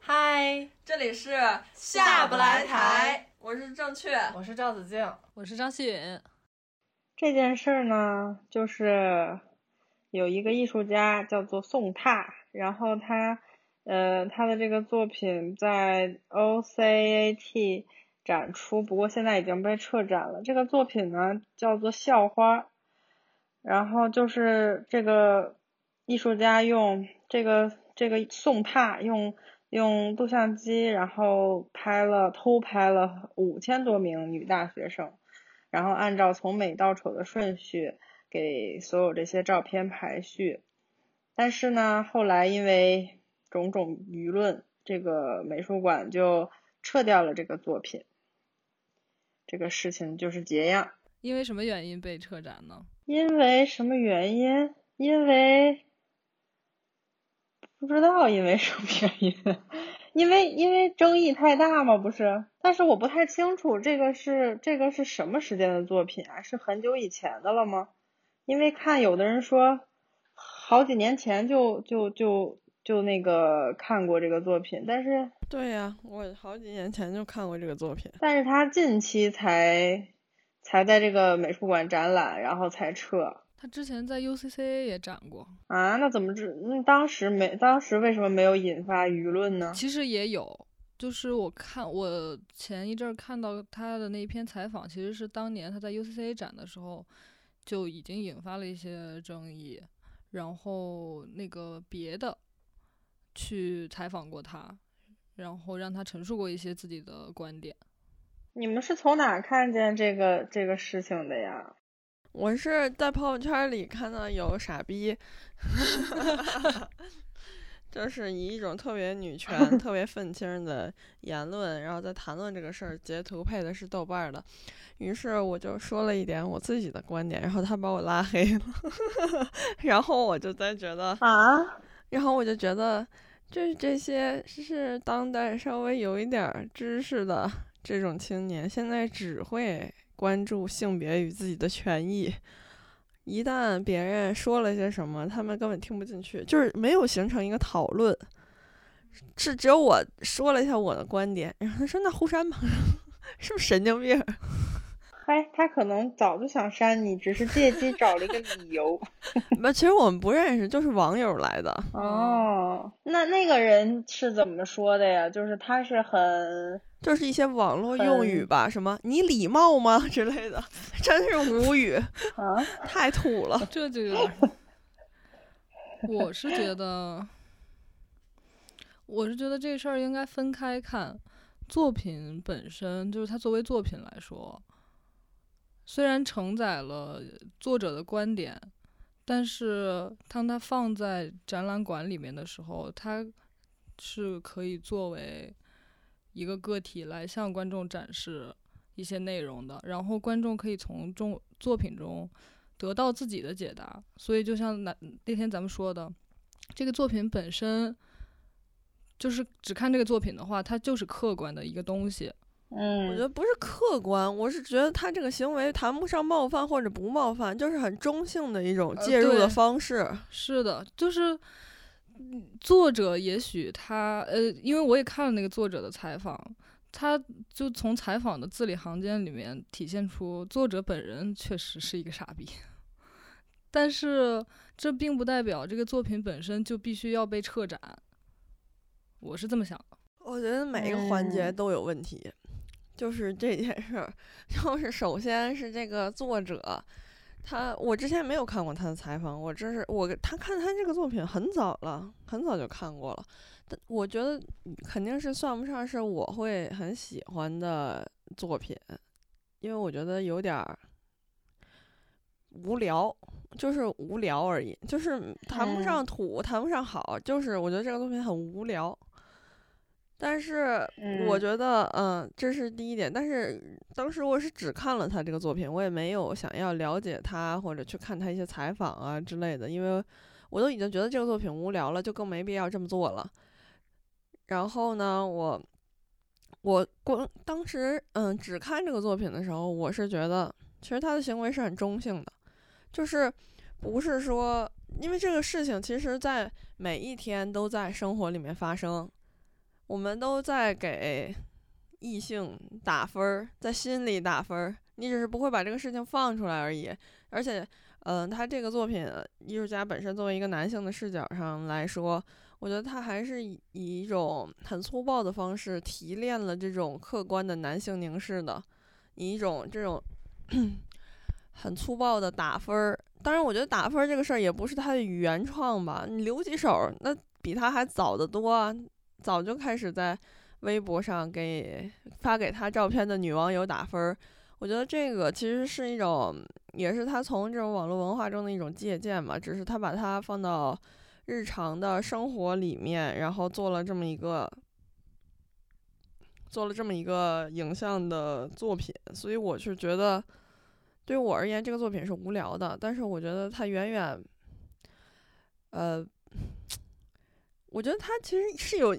嗨，这里是下不来台，我是郑确，我是赵子静，我是张希允。这件事儿呢，就是有一个艺术家叫做宋踏，然后他的这个作品在 OCAT 展出，不过现在已经被撤展了。这个作品呢叫做校花，然后就是这个艺术家用这个宋踏用录像机，然后偷拍了5000多名女大学生。然后按照从美到丑的顺序给所有这些照片排序，但是呢后来因为种种舆论，这个美术馆就撤掉了这个作品，这个事情就是结样。因为什么原因被撤展呢？因为什么原因？因为不知道因为什么原因因为争议太大嘛，不是？但是我不太清楚这个是什么时间的作品啊？是很久以前的了吗？因为看有的人说好几年前就那个看过这个作品，但是对呀，我好几年前就看过这个作品，但是他近期才在这个美术馆展览，然后才撤。他之前在 UCCA 也展过啊，那怎么当时为什么没有引发舆论呢？其实也有，就是我前一阵看到他的那一篇采访，其实是当年他在 UCCA 展的时候就已经引发了一些争议，然后那个别的去采访过他，然后让他陈述过一些自己的观点。你们是从哪看见这个事情的呀？我是在朋友圈里看到有傻逼就是以一种特别女权特别愤青的言论，然后在谈论这个事儿，截图配的是豆瓣的，于是我就说了一点我自己的观点，然后他把我拉黑了然后我就觉得就是这些是当代稍微有一点知识的这种青年现在只会关注性别与自己的权益，一旦别人说了些什么他们根本听不进去，就是没有形成一个讨论，是只有我说了一下我的观点，然后他说那互删吧是不是神经病？嗨，他可能早就想删你，只是借机找了一个理由其实我们不认识，就是网友来的。哦，那个人是怎么说的呀？就是他是很就是一些网络用语吧，什么你礼貌吗之类的，真是无语啊，太土了这就有点我是觉得这事儿应该分开看，作品本身就是它作为作品来说，虽然承载了作者的观点，但是当它放在展览馆里面的时候，它是可以作为一个个体来向观众展示一些内容的，然后观众可以从作品中得到自己的解答。所以就像那天咱们说的，这个作品本身就是只看这个作品的话，它就是客观的一个东西。嗯，我觉得不是客观，我是觉得他这个行为谈不上冒犯或者不冒犯，就是很中性的一种介入的方式。是的，就是作者也许他因为我也看了那个作者的采访，他就从采访的字里行间里面体现出作者本人确实是一个傻逼，但是这并不代表这个作品本身就必须要被撤展，我是这么想的。我觉得每一个环节都有问题，就是这件事，就是首先是这个作者我之前没有看过他的采访，他看他这个作品很早就看过了，但我觉得肯定是算不上是我会很喜欢的作品，因为我觉得有点无聊，就是无聊而已，就是谈不上土，谈不上好，就是我觉得这个作品很无聊。但是我觉得这是第一点，但是当时我是只看了他这个作品，我也没有想要了解他或者去看他一些采访啊之类的，因为我都已经觉得这个作品无聊了，就更没必要这么做了。然后呢，我当时只看这个作品的时候，我是觉得其实他的行为是很中性的，就是不是说，因为这个事情其实在每一天都在生活里面发生，我们都在给异性打分，在心里打分，你只是不会把这个事情放出来而已。而且他这个作品，艺术家本身作为一个男性的视角上来说，我觉得他还是以一种很粗暴的方式提炼了这种客观的男性凝视的，以一种这种很粗暴的打分。当然我觉得打分这个事儿也不是他的原创吧，你留几手那比他还早得多啊，早就开始在微博上给发给他照片的女网友打分。我觉得这个其实是一种，也是他从这种网络文化中的一种借鉴吧，只是他把它放到日常的生活里面，然后做了这么一个影像的作品。所以我是觉得对我而言这个作品是无聊的，但是我觉得它远远我觉得它其实是有意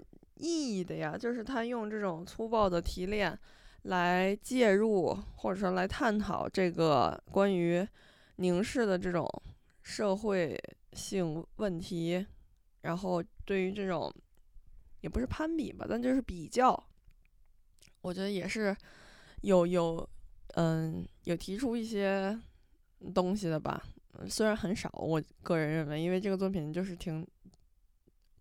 义的呀，就是它用这种粗暴的提炼来介入或者说来探讨这个关于凝视的这种社会性问题，然后对于这种也不是攀比吧，但就是比较，我觉得也是有提出一些东西的吧，虽然很少，我个人认为，因为这个作品就是挺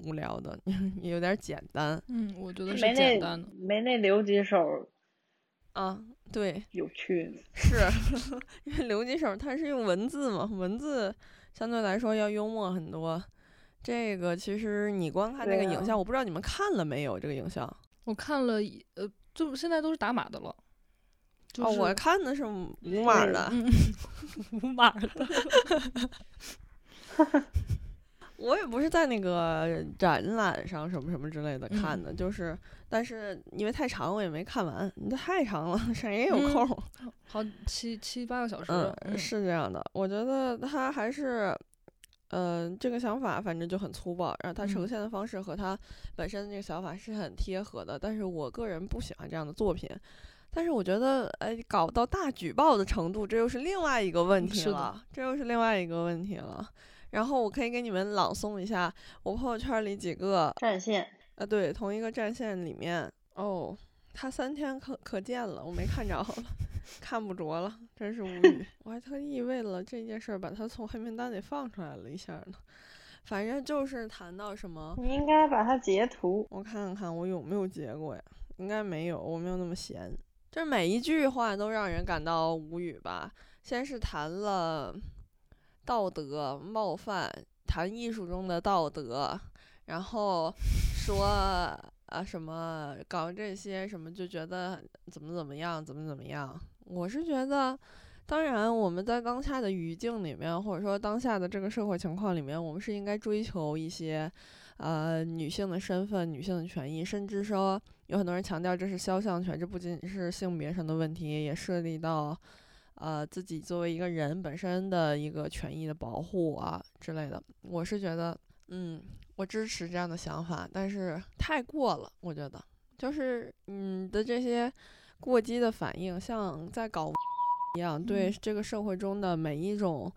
无聊的，也有点简单。我觉得是简单的，没那留几手啊，对，有趣是因为留几手它是用文字嘛，文字相对来说要幽默很多。这个其实你光看那个影像，我不知道你们看了没有这个影像。我看了，就现在都是打码的了。就是、我看的是无码的，无码的。我也不是在那个展览上什么什么之类的看的，就是，但是因为太长，我也没看完。你这太长了，谁有空？好7-8个小时。是这样的，我觉得他还是，这个想法反正就很粗暴，然后他呈现的方式和他本身的这个想法是很贴合的。但是我个人不喜欢这样的作品。但是我觉得，搞到大举报的程度，这又是另外一个问题了。然后我可以给你们朗诵一下，我朋友圈里几个战线啊，对，同一个战线里面，哦，他3天可见了，我没看着了，看不着了，真是无语。我还特意为了这件事把他从黑名单里放出来了一下呢。反正就是谈到什么，你应该把它截图，我看看我有没有截过呀？应该没有，我没有那么闲。这每一句话都让人感到无语吧。先是谈了道德冒犯，谈艺术中的道德，然后说什么搞这些什么就觉得怎么样。我是觉得，当然我们在当下的语境里面，或者说当下的这个社会情况里面，我们是应该追求一些女性的身份、女性的权益，甚至说有很多人强调这是肖像权，这不仅是性别上的问题，也涉及到自己作为一个人本身的一个权益的保护啊之类的。我是觉得，我支持这样的想法，但是太过了。我觉得就是你的这些过激的反应，像在搞一样，对这个社会中的每一种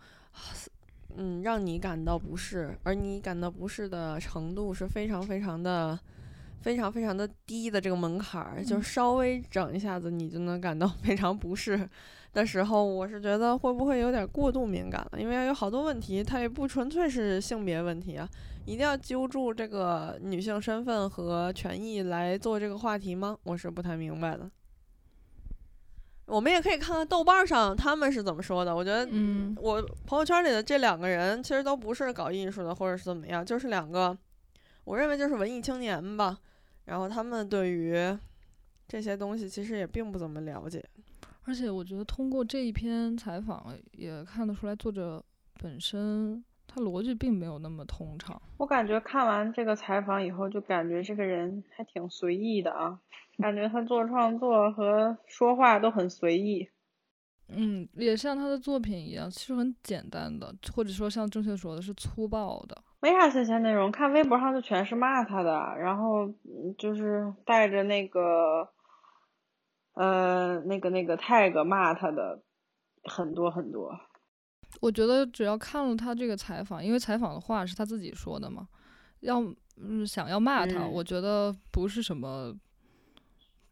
让你感到不适，而你感到不适的程度是非常非常的低的这个门槛儿，就稍微整一下子你就能感到非常不适的时候，我是觉得会不会有点过度敏感了？因为有好多问题它也不纯粹是性别问题啊，一定要揪住这个女性身份和权益来做这个话题吗？我是不太明白的。我们也可以看看豆瓣上他们是怎么说的。我觉得我朋友圈里的这两个人其实都不是搞艺术的或者是怎么样，就是两个我认为就是文艺青年吧，然后他们对于这些东西其实也并不怎么了解。而且我觉得通过这一篇采访也看得出来，作者本身它逻辑并没有那么通畅。我感觉看完这个采访以后，就感觉这个人还挺随意的啊，感觉他做创作和说话都很随意。嗯，也像他的作品一样，其实很简单的，或者说像正确说的是粗暴的，没啥新鲜内容。看微博上就全是骂他的，然后就是带着那个tag 骂他的很多很多。我觉得只要看了他这个采访，因为采访的话是他自己说的嘛，想要骂他，我觉得不是什么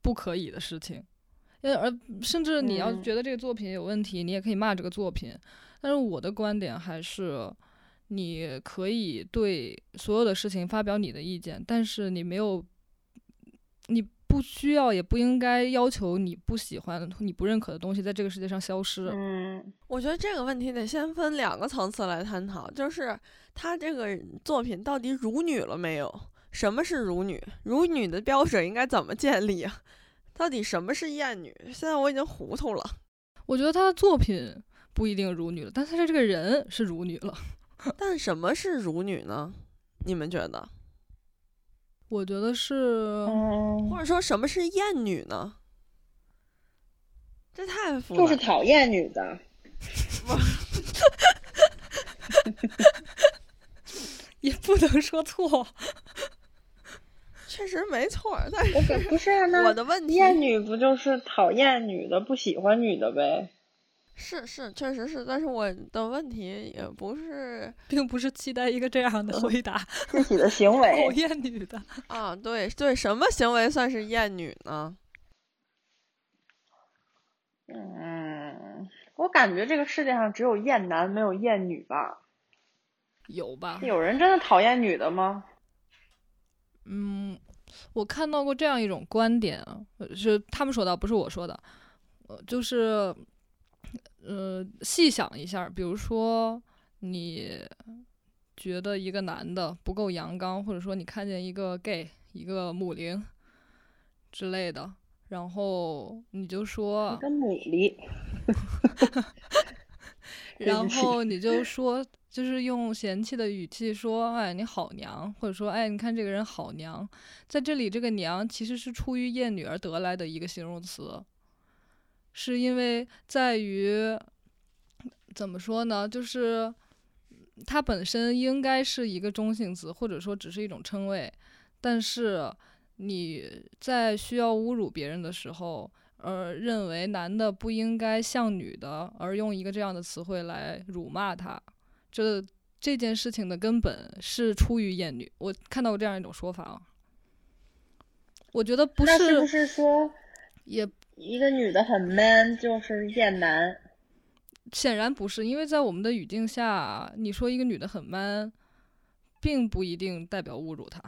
不可以的事情。而甚至你要觉得这个作品有问题，你也可以骂这个作品。但是我的观点还是，你可以对所有的事情发表你的意见，但是你不需要也不应该要求你不喜欢你不认可的东西在这个世界上消失。我觉得这个问题得先分两个层次来探讨，就是他这个作品到底辱女了没有？什么是辱女？辱女的标准应该怎么建立啊？到底什么是艳女？现在我已经糊涂了。我觉得他的作品不一定辱女了，但是这个人是辱女了。但什么是辱女呢？你们觉得？我觉得是，或者说什么是艳女呢？这太复杂了。就是讨厌女的。也不能说错。确实没错，但是不是啊？那我的问题，厌女不就是讨厌女的、不喜欢女的呗？是，确实是。但是我的问题也不是，并不是期待一个这样的回答。自己的行为，讨厌女的啊，对，什么行为算是厌女呢？我感觉这个世界上只有厌男，没有厌女吧？有吧？有人真的讨厌女的吗？我看到过这样一种观点，是他们说的，不是我说的。就是细想一下，比如说你觉得一个男的不够阳刚，或者说你看见一个 gay 一个母零之类的，然后你就说跟母零然后你就说，就是用嫌弃的语气说，哎，你好娘，或者说，哎，你看这个人好娘。在这里，这个娘其实是出于厌女而得来的一个形容词，是因为在于怎么说呢，就是它本身应该是一个中性词，或者说只是一种称谓，但是你在需要侮辱别人的时候，而认为男的不应该像女的，而用一个这样的词汇来辱骂他。这件事情的根本是出于厌女，我看到过这样一种说法啊。我觉得不是，那是不是说也一个女的很 man 就是厌男？显然不是，因为在我们的语境下，你说一个女的很 man， 并不一定代表侮辱她。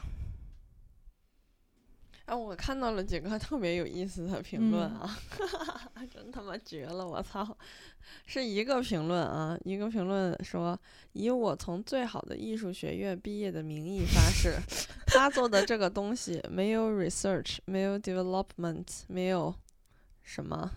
我看到了几个特别有意思的评论啊，真他妈绝了！我操，是一个评论啊，一个评论说：“以我从最好的艺术学院毕业的名义发誓，他做的这个东西没有 research， 没有 development， 没有什么，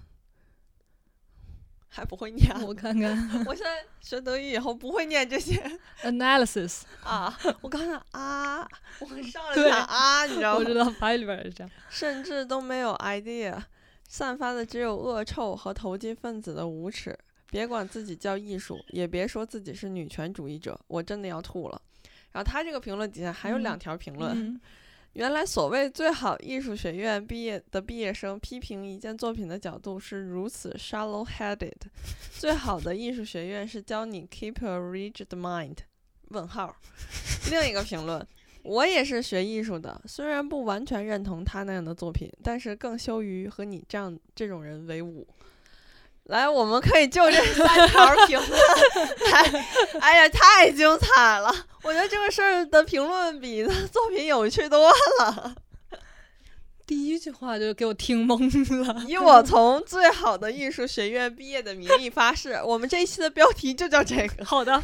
还不会念。我看看，我现在学德语以后不会念这些 analysis 啊。我刚才啊。”我上了场啊，你知道吗？我知道法语里边也是这样，甚至都没有 idea， 散发的只有恶臭和投机分子的无耻。别管自己叫艺术，也别说自己是女权主义者，我真的要吐了。然后他这个评论底下还有两条评论，原来所谓最好艺术学院毕业生批评一件作品的角度是如此 shallow-headed， 最好的艺术学院是教你 keep a rigid mind。问号。另一个评论。我也是学艺术的，虽然不完全认同他那样的作品，但是更羞于和你这种人为伍。来，我们可以就这三条评论哎呀，太精彩了！我觉得这个事儿的评论比他作品有趣多了。第一句话就给我听懵了。以我从最好的艺术学院毕业的名义发誓，我们这一期的标题就叫这个。好的。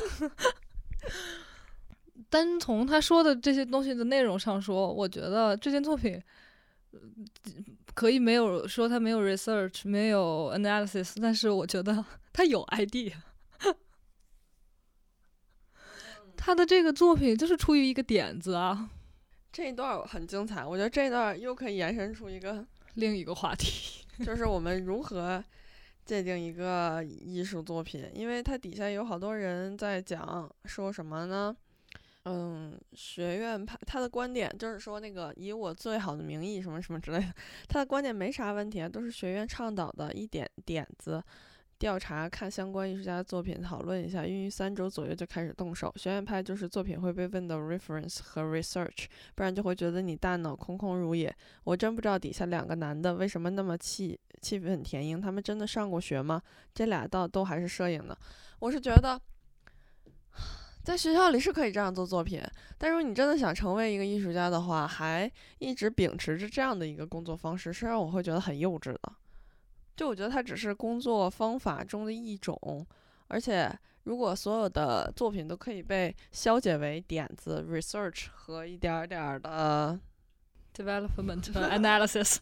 单从他说的这些东西的内容上说，我觉得这件作品可以没有说他没有 research， 没有 analysis， 但是我觉得他有idea 他的这个作品就是出于一个点子啊。这一段很精彩，我觉得这一段又可以延伸出一个另一个话题，就是我们如何界定一个艺术作品。因为它底下有好多人在讲说什么呢，学院派他的观点就是说那个以我最好的名义什么什么之类的，他的观点没啥问题啊，都是学院倡导的一点点子，调查看相关艺术家的作品，讨论一下，孕育3周左右就开始动手。学院派就是作品会被问到 reference 和 research， 不然就会觉得你大脑空空如也。我真不知道底下两个男的为什么那么气愤填膺，他们真的上过学吗？这俩倒都还是摄影呢。我是觉得在学校里是可以这样做作品，但如果你真的想成为一个艺术家的话，还一直秉持着这样的一个工作方式，是让我会觉得很幼稚的。就我觉得它只是工作方法中的一种，而且如果所有的作品都可以被消解为点子 research 和一点点的 development analysis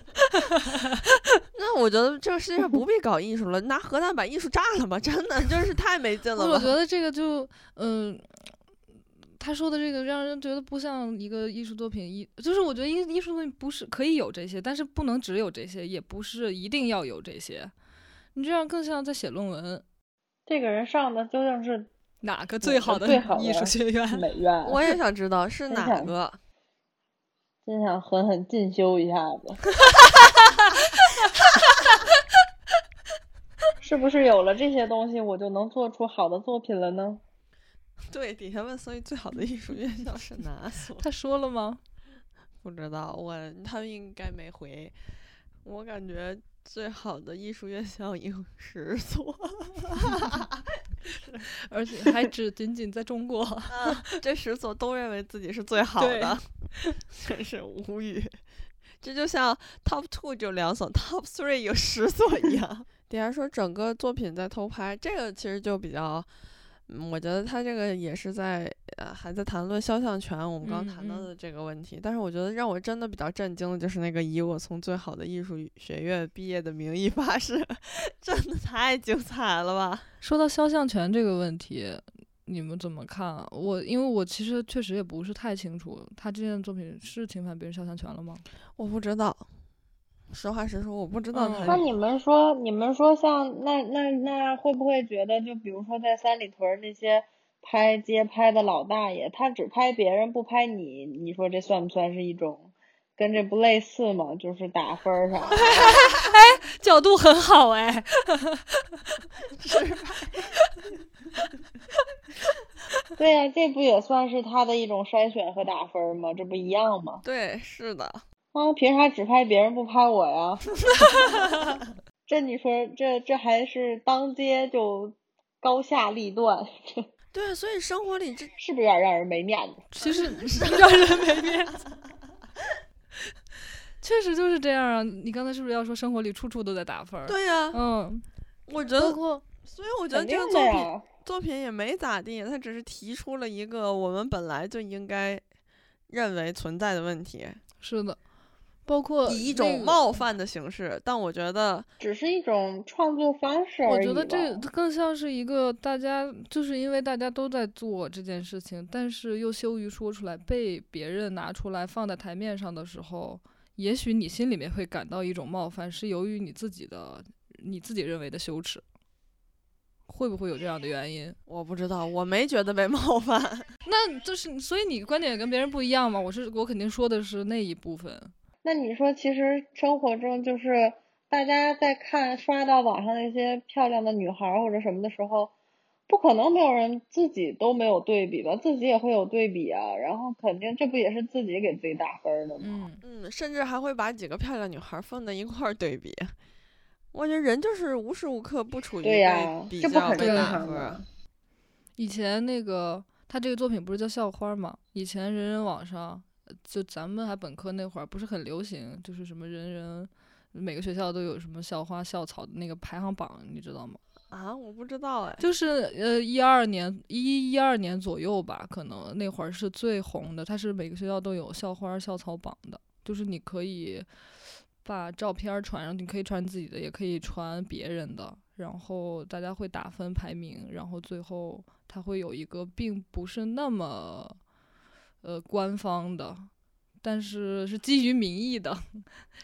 那我觉得这个世界上不必搞艺术了，拿核弹把艺术炸了吧，真的就是太没劲了吧。我觉得这个就他说的这个让人觉得不像一个艺术作品，就是我觉得艺术作品不是可以有这些，但是不能只有这些，也不是一定要有这些，你这样更像在写论文。这个人上的究竟是哪个最好的艺术学院？美院？我也想知道是哪个，真想狠狠进修一下子。是不是有了这些东西，我就能做出好的作品了呢？对，底下问，所以最好的艺术院校是哪所？他说了吗？不知道，他们应该没回。我感觉最好的艺术院校有10所，而且还只仅仅在中国。这10所都认为自己是最好的，真是无语。这就像 top 2 就2所 ，top 3 有10所一样。底下说整个作品在偷拍，这个其实就比较。我觉得他这个也是在还在谈论肖像权，我们刚谈到的这个问题。但是我觉得让我真的比较震惊的就是那个以我从最好的艺术学院毕业的名义发誓，真的太精彩了吧！说到肖像权这个问题，你们怎么看啊？因为我其实确实也不是太清楚，他这件作品是侵犯别人肖像权了吗？我不知道。实话实说，我不知道他。那你们说像那会不会觉得，就比如说在三里屯那些拍街拍的老大爷，他只拍别人不拍你，你说这算不算是一种跟这不类似吗？就是打分啥的。哎，角度很好哎。是吧？对呀，这不也算是他的一种筛选和打分吗？这不一样吗？对，是的。凭啥只拍别人不拍我呀？这你说这还是当街就高下立断。对，所以生活里这是不是有点让人没面子？其实让人没面子，确实就是这样啊。你刚才是不是要说生活里处处都在打分？对呀，我觉得，所以我觉得这个作品也没咋地，它只是提出了一个我们本来就应该认为存在的问题。是的。包括以一种冒犯的形式，但我觉得只是一种创作方式而已。我觉得这更像是一个大家就是因为大家都在做这件事情，但是又羞于说出来，被别人拿出来放在台面上的时候，也许你心里面会感到一种冒犯，是由于你自己认为的羞耻。会不会有这样的原因？我不知道，我没觉得被冒犯。那就是，所以你观点跟别人不一样嘛？我肯定说的是那一部分。那你说，其实生活中就是大家在刷到网上那些漂亮的女孩或者什么的时候，不可能没有人自己都没有对比吧？自己也会有对比啊，然后肯定这不也是自己给自己打分的吗？甚至还会把几个漂亮女孩放在一块儿对比。我觉得人就是无时无刻不处于比较被打分。以前那个他这个作品不是叫校花吗？以前人人网上，就咱们还本科那会儿不是很流行，就是什么人人每个学校都有什么校花校草的那个排行榜，你知道吗？啊，我不知道哎。就是一二年左右吧，可能那会儿是最红的，它是每个学校都有校花校草榜的，就是你可以把照片传上，你可以传自己的，也可以传别人的，然后大家会打分排名，然后最后它会有一个并不是那么官方的，但是是基于民意的，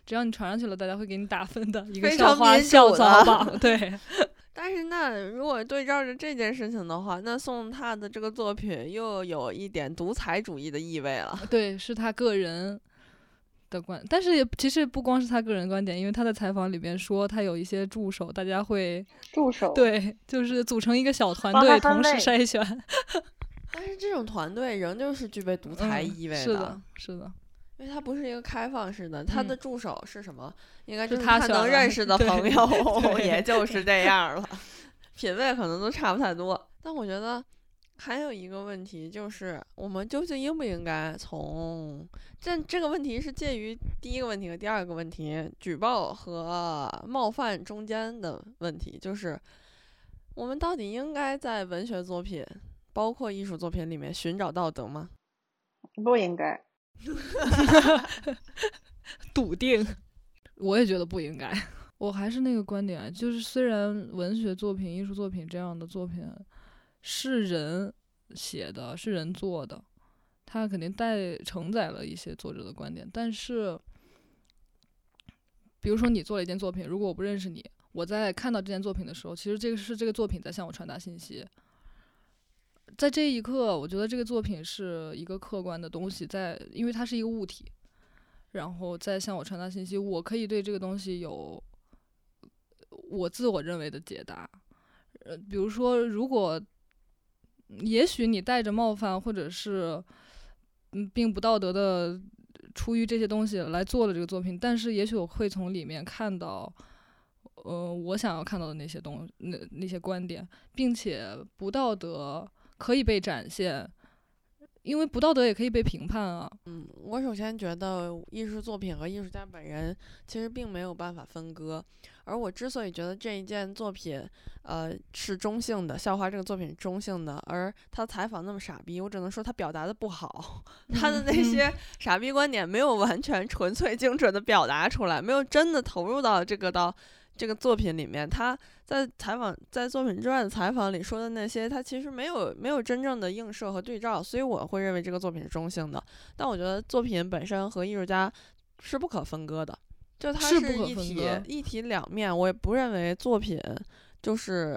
只要你传上去了大家会给你打分的一个校花校草榜。对，但是那如果对照着这件事情的话，那宋拓的这个作品又有一点独裁主义的意味了。对，是他个人的观，但是也其实不光是他个人观点，因为他在采访里边说他有一些助手，大家会助手，对，就是组成一个小团队同时筛选但是这种团队仍旧是具备独裁意味的、是的是的，因为他不是一个开放式的，他的助手是什么、应该就是他能认识的朋友也就是这样了品味可能都差不太多。但我觉得还有一个问题，就是我们究竟应不应该从这个问题是介于第一个问题和第二个问题，举报和冒犯中间的问题，就是我们到底应该在文学作品包括艺术作品里面寻找道德吗？不应该笃定，我也觉得不应该。我还是那个观点，就是虽然文学作品艺术作品这样的作品是人写的，是人做的，他肯定承载了一些作者的观点，但是比如说你做了一件作品，如果我不认识你，我在看到这件作品的时候，其实这个是这个作品在向我传达信息，在这一刻我觉得这个作品是一个客观的东西，因为它是一个物体，然后在向我传达信息，我可以对这个东西有我自我认为的解答。比如说如果也许你带着冒犯或者是并不道德的出于这些东西来做了这个作品，但是也许我会从里面看到我想要看到的那些东西，那些观点，并且不道德可以被展现，因为不道德也可以被评判啊。我首先觉得艺术作品和艺术家本人其实并没有办法分割，而我之所以觉得这一件作品是中性的，校花这个作品是中性的，而他采访那么傻逼，我只能说他表达的不好，他的那些傻逼观点没有完全纯粹精准的表达出来，没有真的投入到这个作品里面。他在作品之外的采访里说的那些，他其实没有真正的映射和对照，所以我会认为这个作品是中性的。但我觉得作品本身和艺术家是不可分割的，就它是一体两面。我也不认为作品就是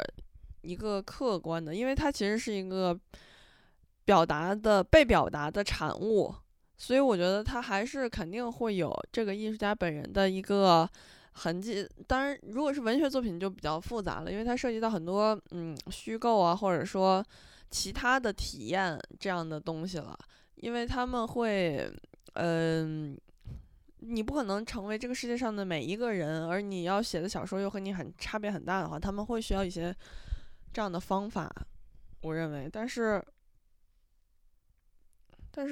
一个客观的，因为它其实是一个被表达的产物，所以我觉得它还是肯定会有这个艺术家本人的一个痕迹。当然如果是文学作品就比较复杂了，因为它涉及到很多虚构啊，或者说其他的体验这样的东西了，因为他们会你不可能成为这个世界上的每一个人，而你要写的小说又和你差别很大的话，他们会需要一些这样的方法，我认为。但是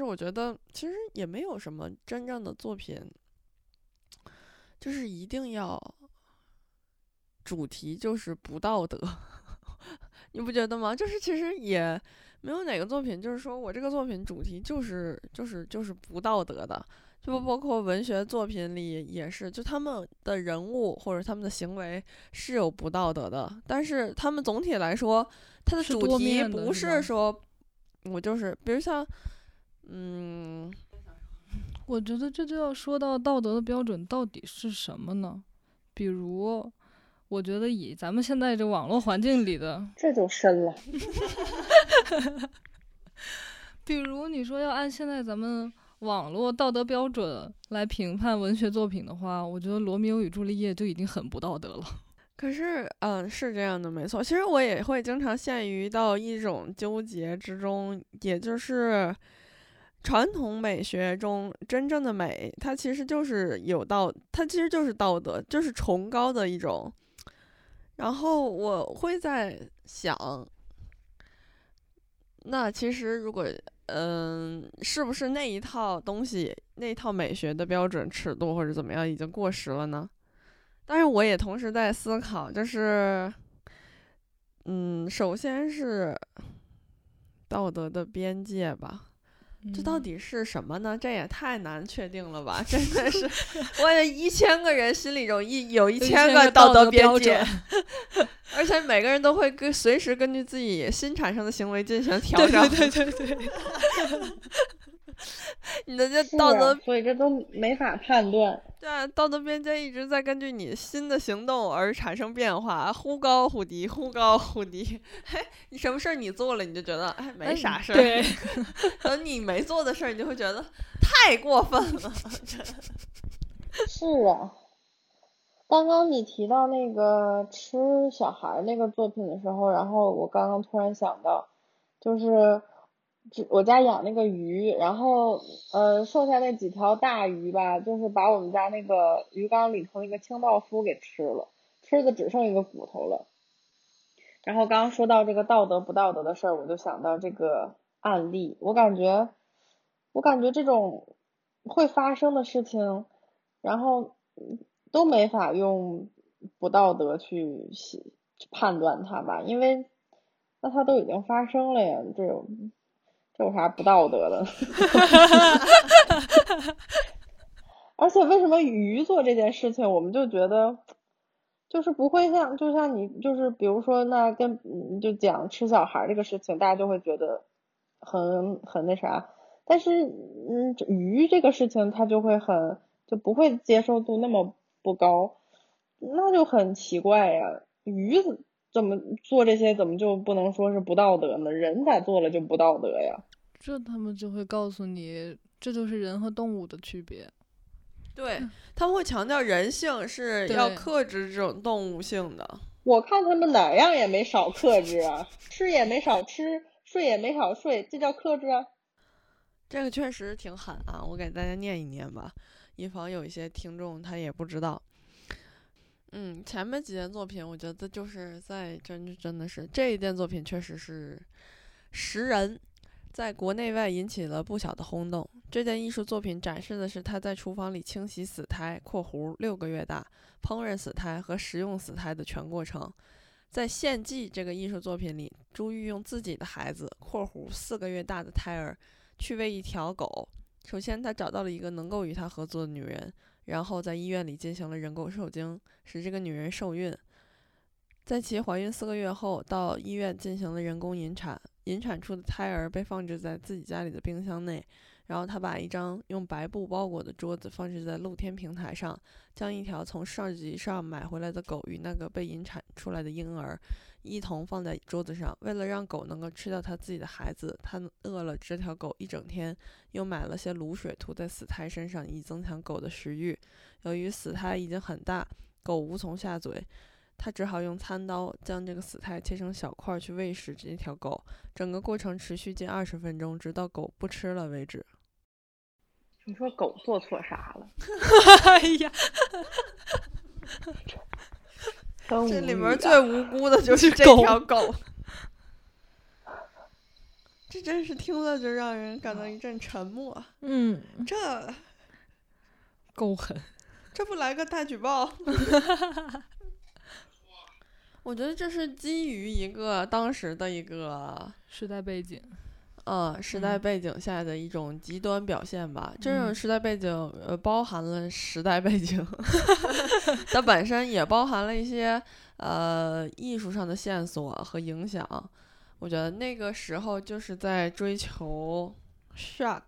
我觉得其实也没有什么真正的作品就是一定要主题就是不道德你不觉得吗？就是其实也没有哪个作品就是说我这个作品主题就是不道德的，就包括文学作品里也是，就他们的人物或者他们的行为是有不道德的，但是他们总体来说它的主题不是说我就是比如像我觉得这就要说到道德的标准到底是什么呢？比如我觉得以咱们现在这网络环境里的，这就深了比如你说要按现在咱们网络道德标准来评判文学作品的话，我觉得罗密欧与朱丽叶就已经很不道德了。可是是这样的，没错。其实我也会经常陷于到一种纠结之中，也就是传统美学中真正的美，它其实就是它其实就是道德，就是崇高的一种。然后我会在想，那其实如果是不是那一套东西，那一套美学的标准尺度或者怎么样已经过时了呢？但是我也同时在思考，就是首先是道德的边界吧。这到底是什么呢？这也太难确定了吧，真的是我1000个人心里有1000个道德边界，而且每个人都会随时根据自己新产生的行为进行调整。对对对对对你的这道德，所以这都没法判断。对啊，道德边界一直在根据你新的行动而产生变化，忽高忽低，忽高忽低。哎，你什么事儿你做了，你就觉得哎没啥事儿、哎；等你没做的事儿，你就会觉得太过分了。是啊，刚刚你提到那个吃小孩那个作品的时候，然后我刚刚突然想到，就是。我家养那个鱼，然后剩下那几条大鱼吧，就是把我们家那个鱼缸里头那个清道夫给吃了，吃的只剩一个骨头了。然后刚刚说到这个道德不道德的事儿，我就想到这个案例，我感觉这种会发生的事情，然后都没法用不道德去判断它吧，因为那它都已经发生了呀，这有啥不道德的而且为什么鱼做这件事情我们就觉得就是不会像就像你就是比如说那跟就讲吃小孩这个事情大家就会觉得很那啥，但是鱼这个事情它就会就不会接受度那么不高，那就很奇怪呀，鱼怎么做这些怎么就不能说是不道德呢？人咋做了就不道德呀？这他们就会告诉你，这就是人和动物的区别。对，他们会强调人性是要克制这种动物性的。我看他们哪样也没少克制啊，吃也没少吃，睡也没少睡，这叫克制啊。这个确实挺狠啊，我给大家念一念吧，以防有一些听众他也不知道。前面几件作品我觉得就是在真的是这一件作品确实是识人，在国内外引起了不小的轰动。这件艺术作品展示的是他在厨房里清洗死胎（括弧6个月大）、烹饪死胎和食用死胎的全过程。在献祭这个艺术作品里，朱玉用自己的孩子（括弧4个月大的胎儿）去喂一条狗。首先，他找到了一个能够与他合作的女人。然后在医院里进行了人工受精，使这个女人受孕。在其怀孕4个月后，到医院进行了人工引产，引产出的胎儿被放置在自己家里的冰箱内。然后他把一张用白布包裹的桌子放置在露天平台上，将一条从市集上买回来的狗与那个被引产出来的婴儿一同放在桌子上。为了让狗能够吃掉他自己的孩子，他饿了这条狗一整天，又买了些卤水涂在死胎身上以增强狗的食欲。由于死胎已经很大，狗无从下嘴，他只好用餐刀将这个死胎切成小块去喂食这条狗。整个过程持续近20分钟，直到狗不吃了为止。你说狗做错啥了？哎呀，这里面最无辜的就是这条狗。这真是听了就让人感到一阵沉默。这够狠！这不来个大举报？我觉得这是基于一个当时的一个时代背景。时代背景下的一种极端表现吧，这种时代背景包含了时代背景它本身也包含了一些艺术上的线索和影响。我觉得那个时候就是在追求 shock，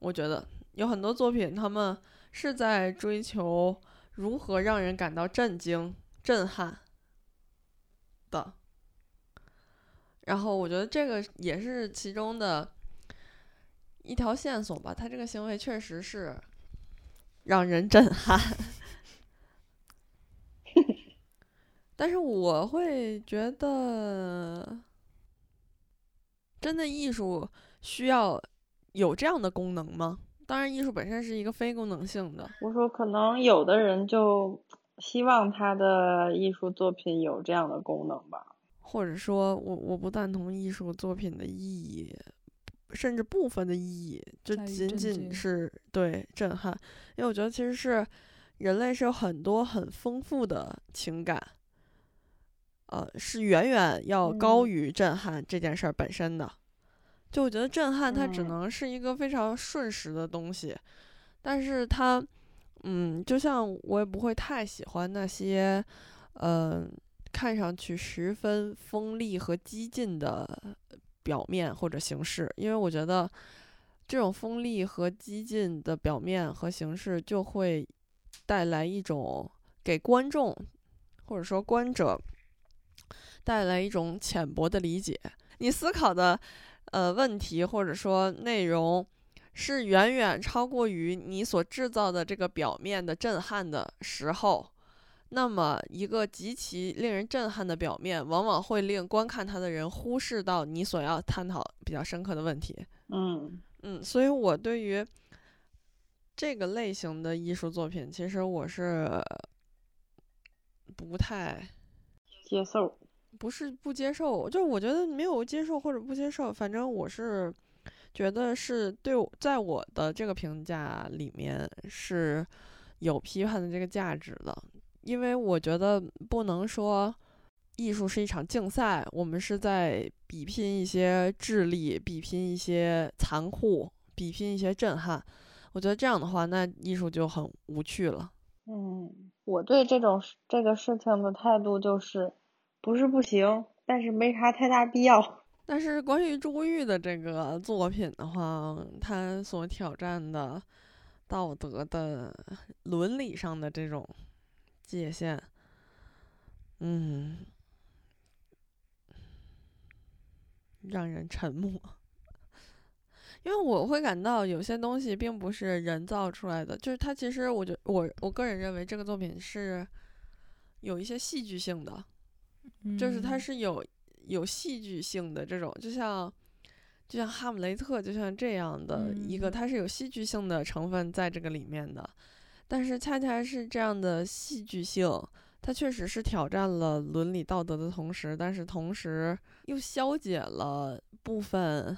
我觉得有很多作品他们是在追求如何让人感到震惊震撼的，然后我觉得这个也是其中的一条线索吧，他这个行为确实是让人震撼但是我会觉得真的艺术需要有这样的功能吗？当然艺术本身是一个非功能性的，我说可能有的人就希望他的艺术作品有这样的功能吧，或者说我不赞同艺术作品的意义，甚至部分的意义就仅仅是对震撼，因为我觉得其实是人类是有很多很丰富的情感，是远远要高于震撼这件事本身的。就我觉得震撼它只能是一个非常瞬时的东西，但是它就像我也不会太喜欢那些看上去十分锋利和激进的表面或者形式，因为我觉得这种锋利和激进的表面和形式就会带来一种给观众或者说观者带来一种浅薄的理解，你思考的问题或者说内容是远远超过于你所制造的这个表面的震撼的时候，那么一个极其令人震撼的表面往往会令观看它的人忽视到你所要探讨比较深刻的问题。所以我对于这个类型的艺术作品其实我是不太接受，不是不接受，就是我觉得没有接受或者不接受，反正我是觉得是对我在我的这个评价里面是有批判的这个价值的，因为我觉得不能说艺术是一场竞赛，我们是在比拼一些智力，比拼一些残酷，比拼一些震撼，我觉得这样的话那艺术就很无趣了。我对这个事情的态度就是不是不行，但是没啥太大必要。但是关于朱玉的这个作品的话，他所挑战的道德的伦理上的这种界限，让人沉默。因为我会感到有些东西并不是人造出来的，就是它其实我个人认为这个作品是有一些戏剧性的，就是它是有戏剧性的这种，就像哈姆雷特，就像这样的一个，它是有戏剧性的成分在这个里面的，但是恰恰是这样的戏剧性，它确实是挑战了伦理道德的同时，但是同时又消解了部分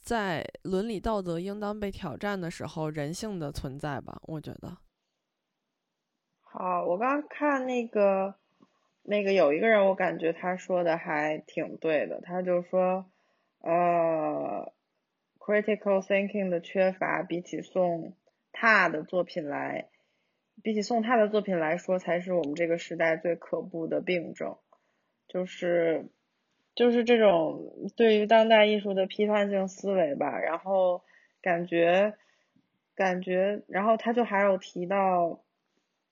在伦理道德应当被挑战的时候人性的存在吧，我觉得。好，我刚看那个有一个人，我感觉他说的还挺对的，他就说critical thinking 的缺乏比起宋踏的作品来说才是我们这个时代最可怖的病症，就是这种对于当代艺术的批判性思维吧，然后感觉，然后他就还有提到，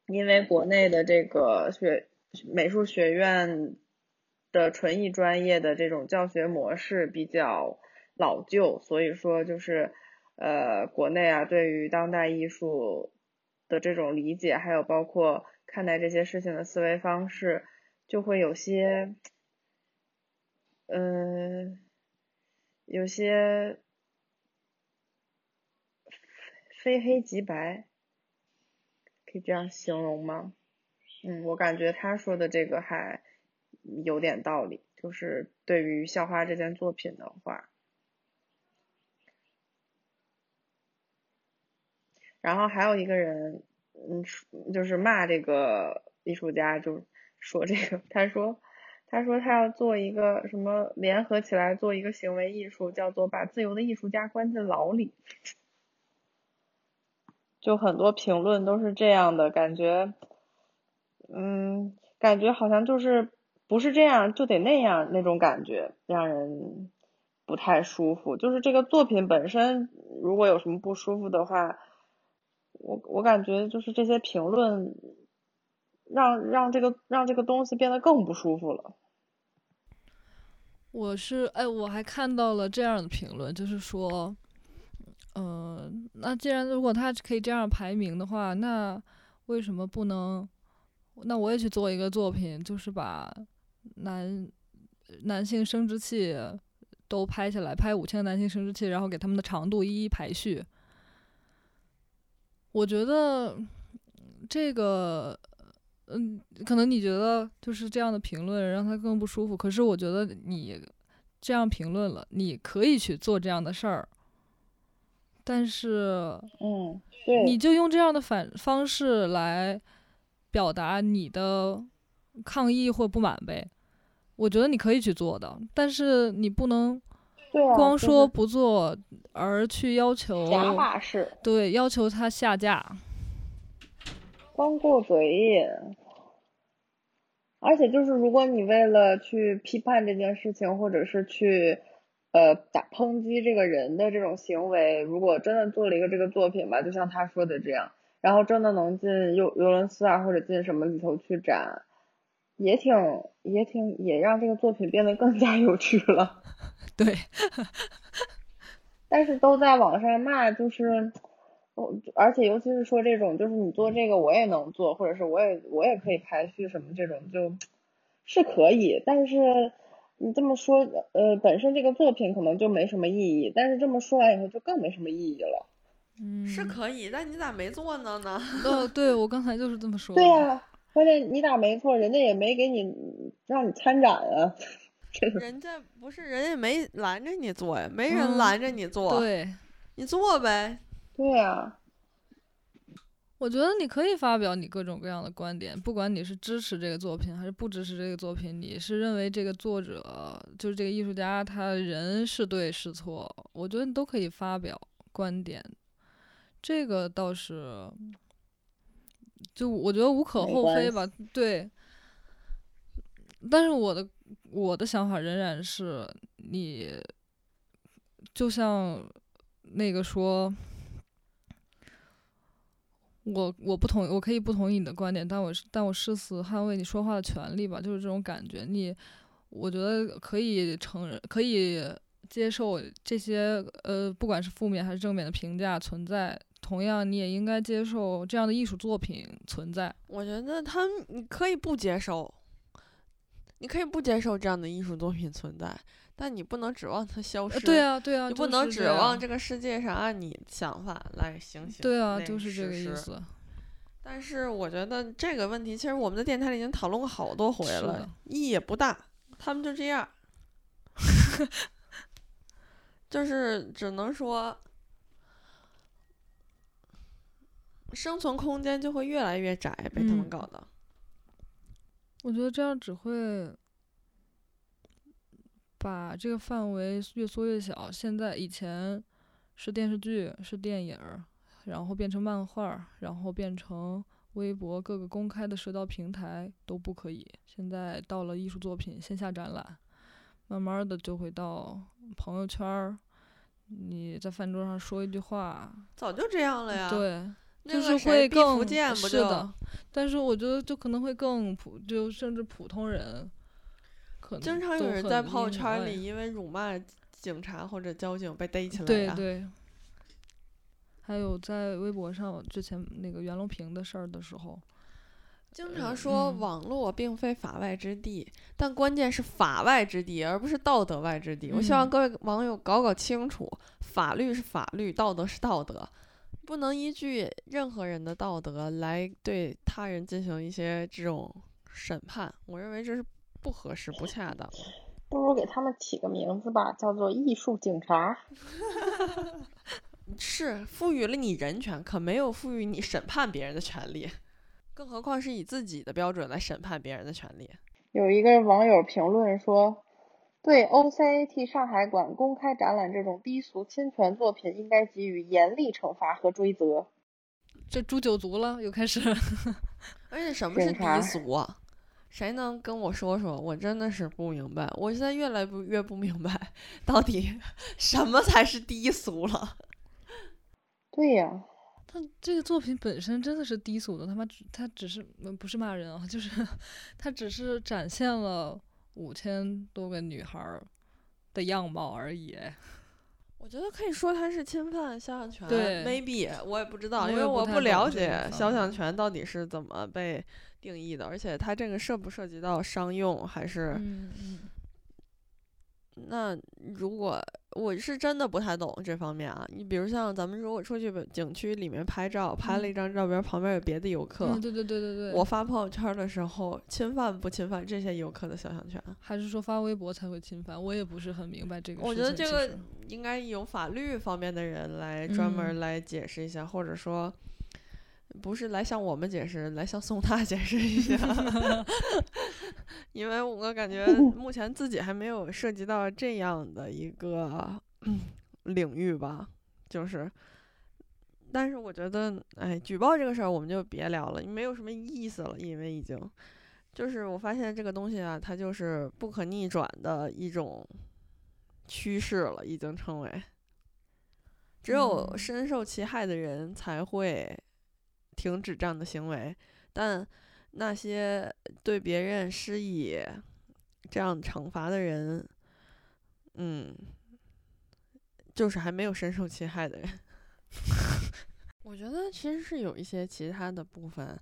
因为国内的这个美术学院的纯艺专业的这种教学模式比较老旧，所以说就是国内啊对于当代艺术的这种理解，还有包括看待这些事情的思维方式，就会有些。有些非黑即白，可以这样形容吗？我感觉他说的这个还有点道理，就是对于校花这件作品的话，然后还有一个人，就是骂这个艺术家，就说这个，他说他要做一个什么联合起来做一个行为艺术，叫做把自由的艺术家关进牢里，就很多评论都是这样的感觉，感觉好像就是不是这样就得那样，那种感觉让人不太舒服，就是这个作品本身如果有什么不舒服的话，我感觉就是这些评论让这个东西变得更不舒服了。我还看到了这样的评论，就是说，那既然如果他可以这样排名的话，那为什么不能？那我也去做一个作品，就是把男性生殖器都拍下来，拍5000个男性生殖器，然后给他们的长度一一排序。我觉得这个。可能你觉得就是这样的评论让他更不舒服，可是我觉得你这样评论了，你可以去做这样的事儿，但是，对，你就用这样的方式来表达你的抗议或不满呗。我觉得你可以去做的，但是你不能对啊，光说不做而去要求假把式，对，要求他下架，光过嘴瘾。而且就是如果你为了去批判这件事情，或者是去抨击这个人的这种行为，如果真的做了一个这个作品吧，就像他说的这样，然后真的能进尤伦斯啊，或者进什么里头去展，也让这个作品变得更加有趣了。对，但是都在网上骂，就是而且尤其是说这种，就是你做这个我也能做，或者是我也可以排序什么，这种就是可以，但是你这么说本身这个作品可能就没什么意义，但是这么说完以后就更没什么意义了。嗯，是可以，但你咋没做呢？对，我刚才就是这么说。对啊，关键你咋没做，人家也没给你让你参展啊。人家不是，人家没拦着你做呀，没人拦着你做，对，你做呗。对啊，我觉得你可以发表你各种各样的观点，不管你是支持这个作品还是不支持这个作品，你是认为这个作者就是这个艺术家他人是对是错，我觉得你都可以发表观点，这个倒是就我觉得无可厚非吧。对，但是我的想法仍然是，你就像那个说。我不同意，我可以不同意你的观点，但我誓死捍卫你说话的权利吧，就是这种感觉。我觉得可以承认，可以接受这些不管是负面还是正面的评价存在，同样你也应该接受这样的艺术作品存在。我觉得你可以不接受，你可以不接受这样的艺术作品存在，但你不能指望它消失。对啊，你不能指望这个世界上按你想法来行行。对啊，就是这个意思。但是我觉得这个问题其实我们的电台里已经讨论过好多回了，意义也不大，他们就这样就是只能说生存空间就会越来越窄，被他们搞的。我觉得这样只会把这个范围越缩越小，现在以前是电视剧，是电影，然后变成漫画，然后变成微博，各个公开的社交平台都不可以，现在到了艺术作品线下展览，慢慢的就会到朋友圈，你在饭桌上说一句话，早就这样了呀。对，就是会更、那个、是的，但是我觉得就可能会更就甚至普通人经常有人在朋友圈里因为辱骂警察或者交警被逮起来。对，还有在微博上之前那个袁隆平的事儿的时候，经常说网络并非法外之地，但关键是法外之地而不是道德外之地。我希望各位网友搞清楚，法律是法律，道德是道德，不能依据任何人的道德来对他人进行一些这种审判，我认为这是不合适不恰当。不如给他们起个名字吧，叫做艺术警察是赋予了你人权，可没有赋予你审判别人的权利，更何况是以自己的标准来审判别人的权利。有一个网友评论说，对 OCAT 上海馆公开展览这种低俗侵权作品应该给予严厉惩罚和追责。这诛九族了又开始而且什么是低俗啊？谁能跟我说说？我真的是不明白，我现在越来越不明白到底什么才是低俗了。对呀，他这个作品本身真的是低俗的，他只是不是骂人啊，就是他只是展现了5000多个女孩的样貌而已。我觉得可以说他是侵犯肖像权。对 ，maybe 我也不知道，因为我不了解肖像权到底是怎么被定义的，而且他这个不涉及到商用还是那如果我是真的不太懂这方面啊，你比如像咱们如果出去景区里面拍照，拍了一张照片，旁边有别的游客，对，我发朋友圈的时候侵犯不侵犯这些游客的肖像权？还是说发微博才会侵犯？我也不是很明白这个事情。我觉得这个应该有法律方面的人来专门来解释一下，或者说不是来向我们解释，来向宋大解释一下因为我感觉目前自己还没有涉及到这样的一个领域吧，就是但是我觉得哎，举报这个事儿我们就别聊了，没有什么意思了，因为已经就是我发现这个东西啊，它就是不可逆转的一种趋势了，已经成为只有深受其害的人才会停止这样的行为，但那些对别人施以这样惩罚的人，就是还没有深受其害的人。我觉得其实是有一些其他的部分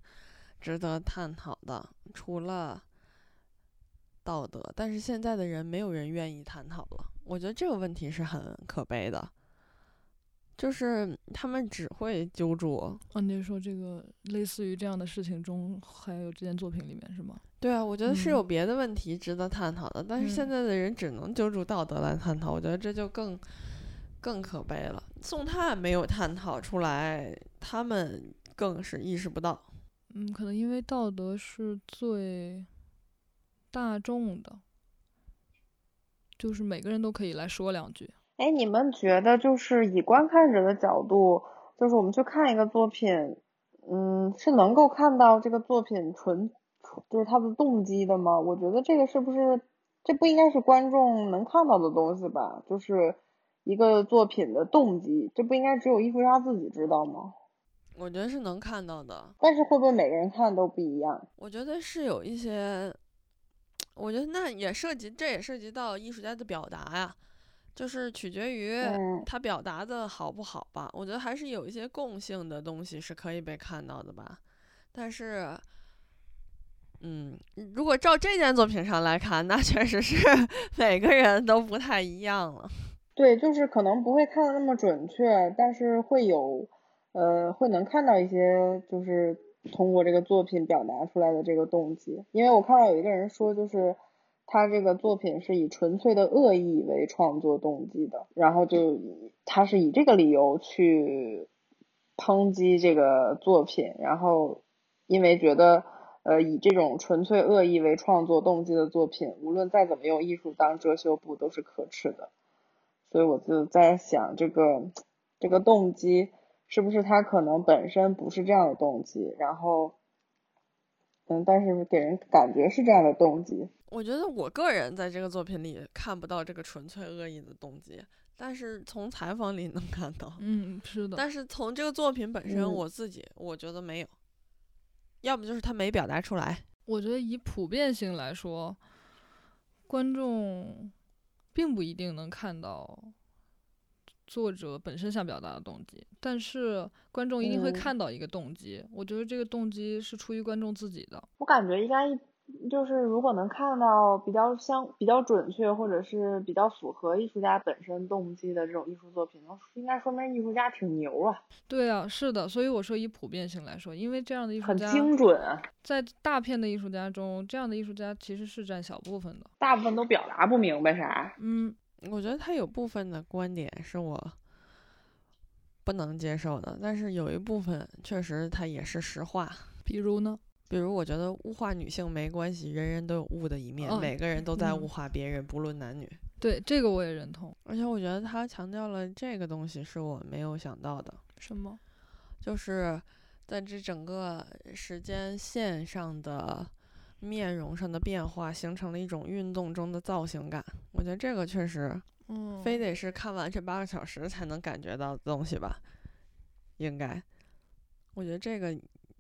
值得探讨的，除了道德，但是现在的人没有人愿意探讨了。我觉得这个问题是很可悲的，就是他们只会揪住。你是说这个类似于这样的事情中还有这件作品里面是吗？对啊，我觉得是有别的问题值得探讨的，但是现在的人只能揪住道德来探讨，我觉得这就更可悲了。宋探没有探讨出来，他们更是意识不到。可能因为道德是最大众的，就是每个人都可以来说两句。哎，你们觉得就是以观看者的角度，就是我们去看一个作品，是能够看到这个作品纯就是它的动机的吗？我觉得这个是不是这不应该是观众能看到的东西吧？就是一个作品的动机，这不应该只有艺术家自己知道吗？我觉得是能看到的，但是会不会每个人看都不一样？我觉得是有一些，我觉得这也涉及到艺术家的表达呀。就是取决于他表达的好不好吧，我觉得还是有一些共性的东西是可以被看到的吧。但是，如果照这件作品上来看，那确实是每个人都不太一样了。对，就是可能不会看得那么准确，但是会有，会能看到一些，就是通过这个作品表达出来的这个动机。因为我看到有一个人说，就是他这个作品是以纯粹的恶意为创作动机的，然后就他是以这个理由去抨击这个作品，然后因为觉得以这种纯粹恶意为创作动机的作品，无论再怎么用艺术当遮羞布都是可耻的。所以我就在想，这个动机是不是他可能本身不是这样的动机，然后但是给人感觉是这样的动机。我觉得我个人在这个作品里看不到这个纯粹恶意的动机，但是从采访里能看到。是的。但是从这个作品本身，我自己我觉得没有，要不就是他没表达出来。我觉得以普遍性来说，观众并不一定能看到作者本身想表达的动机，但是观众一定会看到一个动机。我觉得这个动机是出于观众自己的。我感觉应该就是如果能看到比较准确或者是比较符合艺术家本身动机的这种艺术作品，应该说明艺术家挺牛啊。对啊，是的。所以我说以普遍性来说，因为这样的艺术家很精准啊，在大片的艺术家中，这样的艺术家其实是占小部分的，大部分都表达不明白啥。我觉得他有部分的观点是我不能接受的，但是有一部分确实他也是实话。比如呢？比如我觉得物化女性没关系，人人都有物的一面，每个人都在物化别人，不论男女。对，这个我也认同。而且我觉得他强调了这个东西是我没有想到的。什么？就是在这整个时间线上的面容上的变化，形成了一种运动中的造型感。我觉得这个确实，非得是看完这8个小时才能感觉到的东西吧，应该。我觉得这个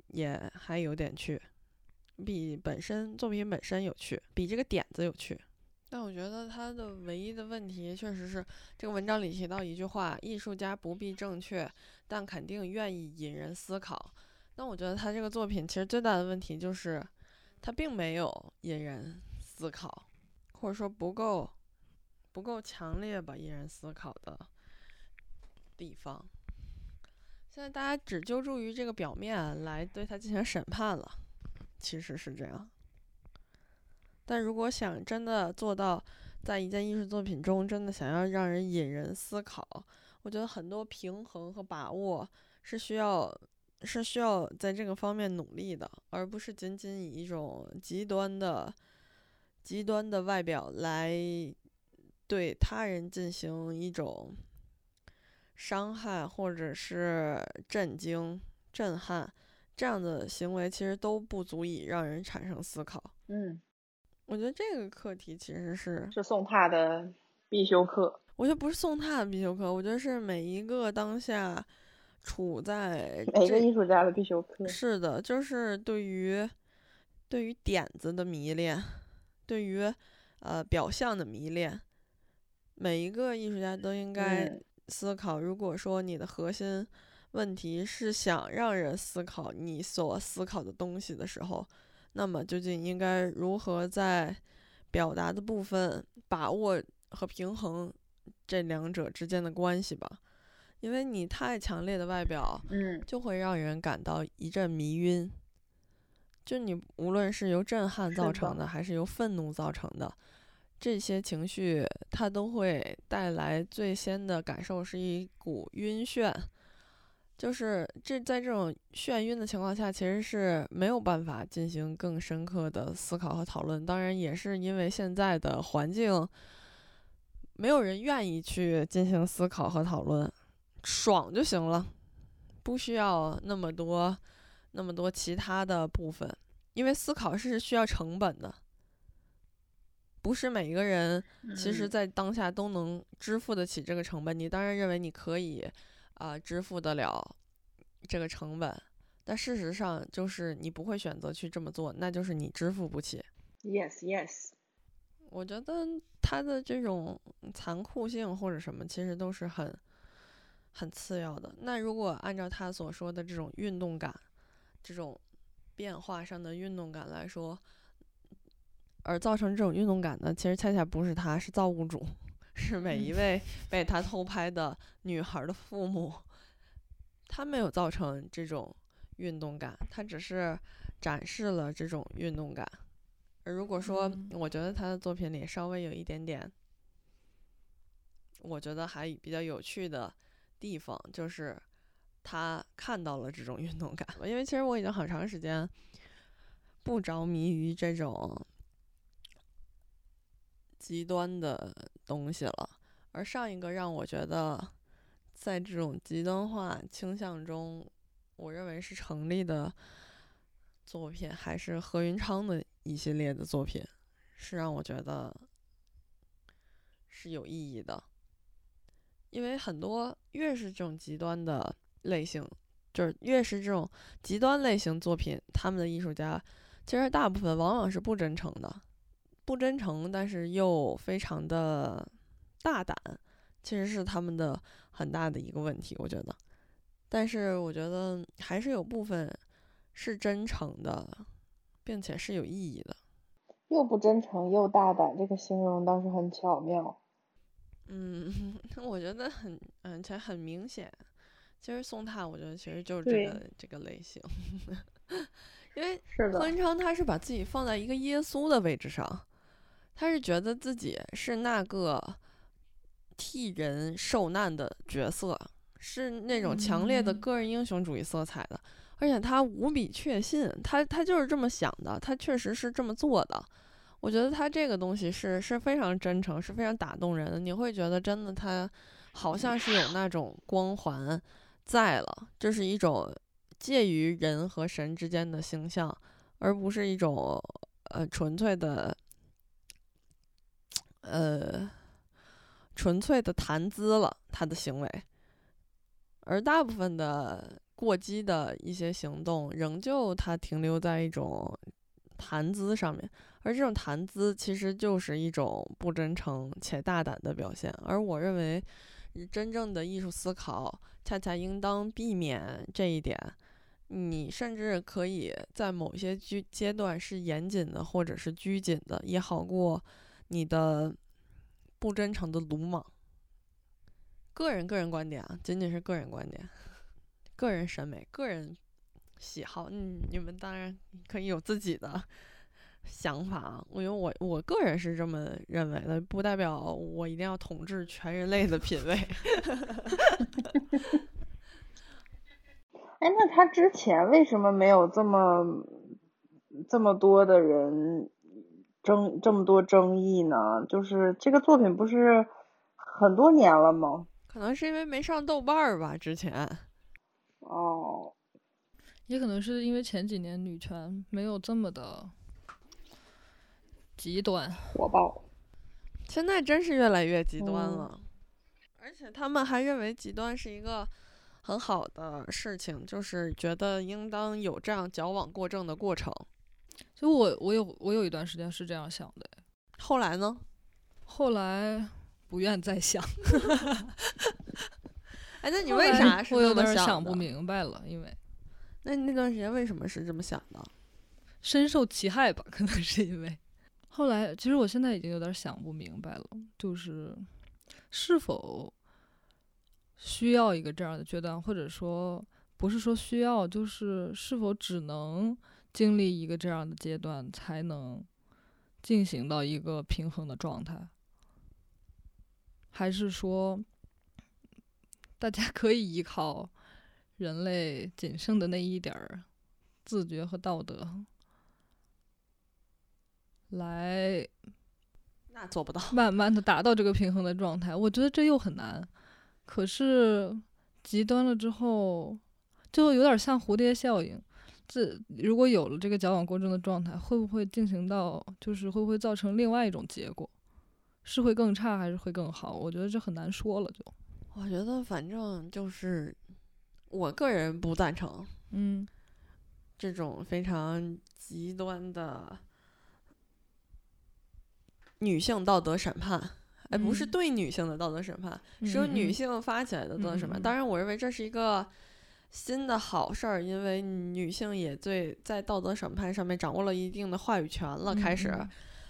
也还有点趣，比作品本身有趣，比这个点子有趣。但我觉得它的唯一的问题确实是这个文章里提到一句话，艺术家不必正确，但肯定愿意引人思考。那我觉得他这个作品其实最大的问题就是他并没有引人思考，或者说不够强烈吧，引人思考的地方。现在大家只揪住于这个表面来对它进行审判了，其实是这样。但如果想真的做到在一件艺术作品中真的想要让人引人思考，我觉得很多平衡和把握是需要在这个方面努力的，而不是仅仅以一种极端的极端的外表来对他人进行一种伤害或者是震惊、震撼，这样的行为其实都不足以让人产生思考。嗯，我觉得这个课题其实是宋拓的必修课。我觉得不是宋拓的必修课，我觉得是每一个当下处在每个艺术家的必修课。是的，就是对于点子的迷恋，对于表象的迷恋，每一个艺术家都应该思考，如果说你的核心问题是想让人思考你所思考的东西的时候，那么究竟应该如何在表达的部分把握和平衡这两者之间的关系吧。因为你太强烈的外表就会让人感到一阵迷晕，就你无论是由震撼造成的还是由愤怒造成的，这些情绪它都会带来最先的感受是一股晕眩，就是在这种眩晕的情况下其实是没有办法进行更深刻的思考和讨论。当然也是因为现在的环境没有人愿意去进行思考和讨论，爽就行了，不需要那么多其他的部分，因为思考是需要成本的，不是每个人其实在当下都能支付得起这个成本。你当然认为你可以支付得了这个成本，但事实上就是你不会选择去这么做，那就是你支付不起。 Yes, yes， 我觉得它的这种残酷性或者什么其实都是很次要的。那如果按照他所说的这种运动感，这种变化上的运动感来说，而造成这种运动感呢，其实恰恰不是他，是造物主，是每一位被他偷拍的女孩的父母，他没有造成这种运动感，他只是展示了这种运动感。而如果说我觉得他的作品里稍微有一点点我觉得还比较有趣的地方，就是他看到了这种运动感。因为其实我已经很长时间不着迷于这种极端的东西了，而上一个让我觉得在这种极端化倾向中我认为是成立的作品还是何云昌的一系列的作品，是让我觉得是有意义的。因为很多越是这种极端的类型，就是越是这种极端类型作品，他们的艺术家其实大部分往往是不真诚，但是又非常的大胆，其实是他们的很大的一个问题，我觉得。但是我觉得还是有部分是真诚的，并且是有意义的。又不真诚又大胆，这个形容倒是很巧妙。我觉得很明显。其实宋拓我觉得其实就是这个类型。因为何云昌他是把自己放在一个耶稣的位置上。他是觉得自己是那个替人受难的角色，是那种强烈的个人英雄主义色彩的，而且他无比确信，他就是这么想的，他确实是这么做的。我觉得他这个东西是非常真诚，是非常打动人的，你会觉得真的他好像是有那种光环在了，这是一种介于人和神之间的形象，而不是一种纯粹的谈资了他的行为。而大部分的过激的一些行动仍旧它停留在一种谈资上面，而这种谈资其实就是一种不真诚且大胆的表现。而我认为真正的艺术思考恰恰应当避免这一点，你甚至可以在某些阶段是严谨的或者是拘谨的，也好过你的不真诚的鲁莽。个人观点啊，仅仅是个人观点，个人审美，个人喜好，你们当然可以有自己的想法，因为我个人是这么认为的，不代表我一定要统治全人类的品味。哎，那他之前为什么没有这么多的人这么多争议呢？就是这个作品不是很多年了吗？可能是因为没上豆瓣吧，之前。哦，也可能是因为前几年女权没有这么的极端火爆，现在真是越来越极端了。而且他们还认为极端是一个很好的事情，就是觉得应当有这样矫枉过正的过程。所以我有一段时间是这样想的，后来呢？后来不愿再想。哎，那你为啥是这么想的？我有点想不明白了，因为那你那段时间为什么是这么想的？深受其害吧，可能是因为。后来其实我现在已经有点想不明白了，就是是否需要一个这样的决断，或者说不是说需要，就是是否只能经历一个这样的阶段才能进行到一个平衡的状态，还是说大家可以依靠人类仅剩的那一点儿自觉和道德来，那做不到，慢慢的达到这个平衡的状态。我觉得这又很难，可是极端了之后就有点像蝴蝶效应，这如果有了这个矫枉过正的状态，会不会进行到，就是会不会造成另外一种结果，是会更差还是会更好？我觉得这很难说了。就我觉得反正就是我个人不赞成这种非常极端的女性道德审判，不是对女性的道德审判，是由女性发起来的道德审判。当然我认为这是一个新的好事儿，因为女性也对在道德审判上面掌握了一定的话语权了开始。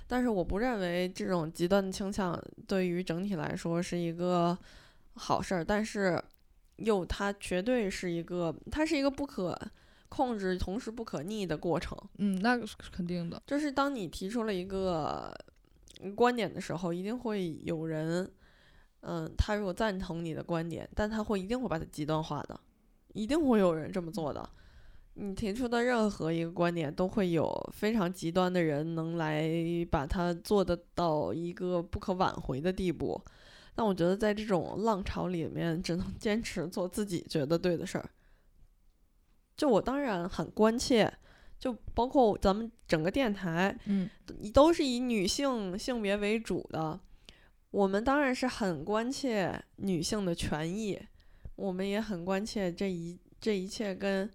但是我不认为这种极端的倾向对于整体来说是一个好事儿，但是又它绝对是一个，它是一个不可控制同时不可逆的过程。那是肯定的，就是当你提出了一个观点的时候，一定会有人他如果赞同你的观点，但他会一定会把它极端化的，一定会有人这么做的。你提出的任何一个观点都会有非常极端的人能来把它做得到一个不可挽回的地步。但我觉得在这种浪潮里面，只能坚持做自己觉得对的事儿。就我当然很关切，就包括咱们整个电台都是以女性性别为主的，我们当然是很关切女性的权益，我们也很关切这一切跟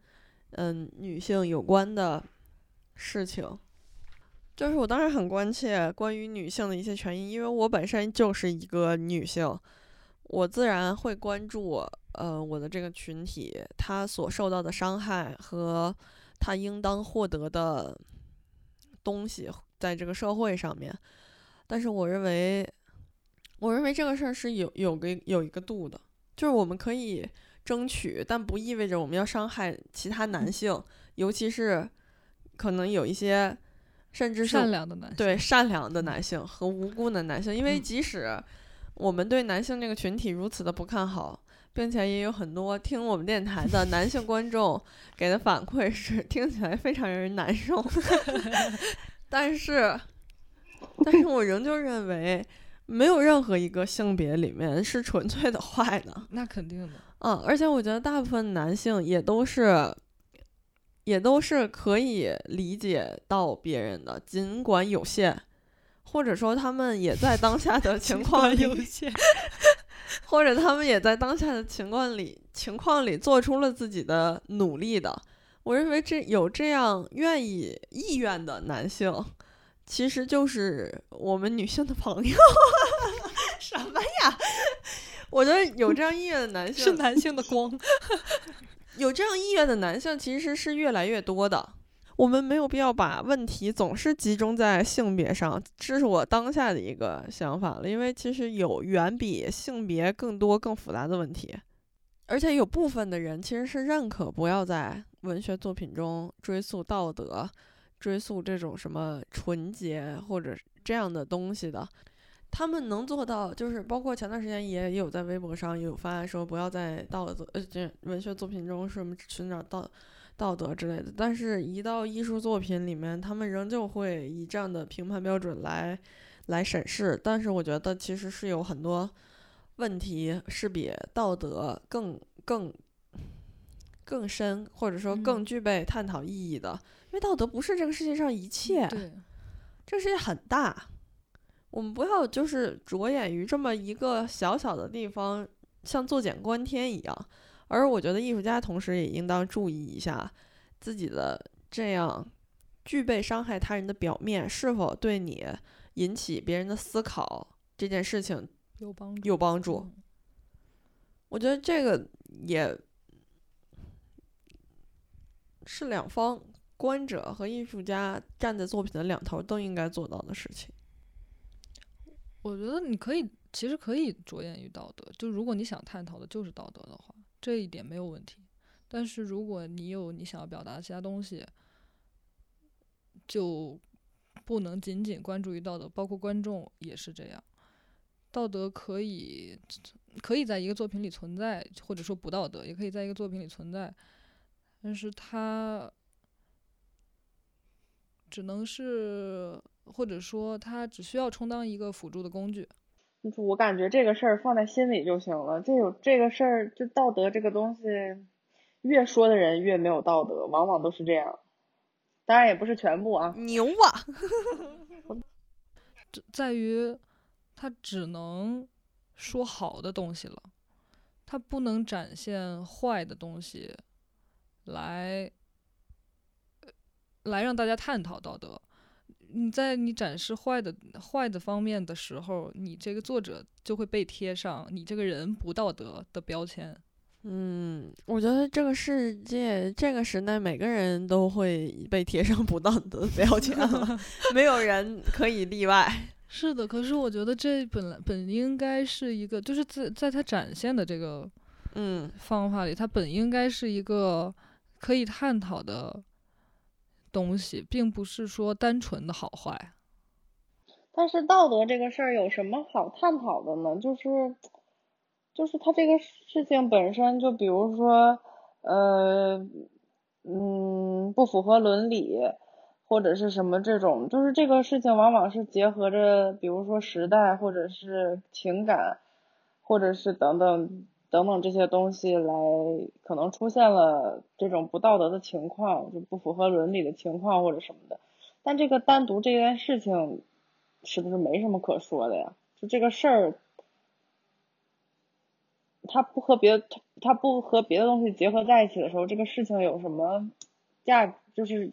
女性有关的事情。就是我当然很关切关于女性的一些权益，因为我本身就是一个女性，我自然会关注我的这个群体她所受到的伤害和她应当获得的东西在这个社会上面。但是我认为这个事儿是有一个度的，就是我们可以争取，但不意味着我们要伤害其他男性，尤其是可能有一些甚至是善良的男性，对，善良的男性和无辜的男性。因为即使我们对男性这个群体如此的不看好，并且也有很多听我们电台的男性观众给的反馈是听起来非常让人难受。但是我仍旧认为没有任何一个性别里面是纯粹的坏的，那肯定的。而且我觉得大部分男性也都是可以理解到别人的，尽管有限，或者说他们也在当下的情况里有限，或者他们也在当下的情况里做出了自己的努力的。我认为有这样意愿的男性其实就是我们女性的朋友。什么呀，我觉得有这样意愿的男性是男性的光。有这样意愿的男性其实是越来越多的，我们没有必要把问题总是集中在性别上，这是我当下的一个想法了。因为其实有远比性别更多更复杂的问题，而且有部分的人其实是认可不要在文学作品中追溯道德，追溯这种什么纯洁或者这样的东西的。他们能做到，就是包括前段时间也有在微博上也有发言说不要在文学作品中什么寻找到道德之类的，但是一到艺术作品里面，他们仍旧会以这样的评判标准来审视，但是我觉得其实是有很多问题是比道德更深，或者说更具备探讨意义的，因为道德不是这个世界上一切，对，这个世界很大，我们不要就是着眼于这么一个小小的地方，像坐井观天一样。而我觉得艺术家同时也应当注意一下自己的这样具备伤害他人的表面是否对你引起别人的思考这件事情有帮助。我觉得这个也是两方观者和艺术家站在作品的两头都应该做到的事情。我觉得你其实可以着眼于道德，就如果你想探讨的就是道德的话，这一点没有问题。但是如果你有你想要表达的其他东西，就不能仅仅关注于道德，包括观众也是这样。道德可以在一个作品里存在，或者说不道德也可以在一个作品里存在，但是它只能是，或者说它只需要充当一个辅助的工具。我感觉这个事儿放在心里就行了，这个事儿，就道德这个东西，越说的人越没有道德，往往都是这样。当然也不是全部啊。牛啊！在于它只能说好的东西了，它不能展现坏的东西来让大家探讨道德。你展示坏的方面的时候，你这个作者就会被贴上你这个人不道德的标签。我觉得这个世界这个时代每个人都会被贴上不道德的标签了没有人可以例外。是的，可是我觉得这本应该是一个，就是在它展现的这个方法里，它本应该是一个可以探讨的东西，并不是说单纯的好坏。但是道德这个事儿有什么好探讨的呢？就是它这个事情本身，就比如说不符合伦理或者是什么这种，就是这个事情往往是结合着比如说时代或者是情感或者是等等等等这些东西来，可能出现了这种不道德的情况，就不符合伦理的情况或者什么的。但这个单独这件事情是不是没什么可说的呀？就这个事儿，它不和别的东西结合在一起的时候，这个事情有什么价，就是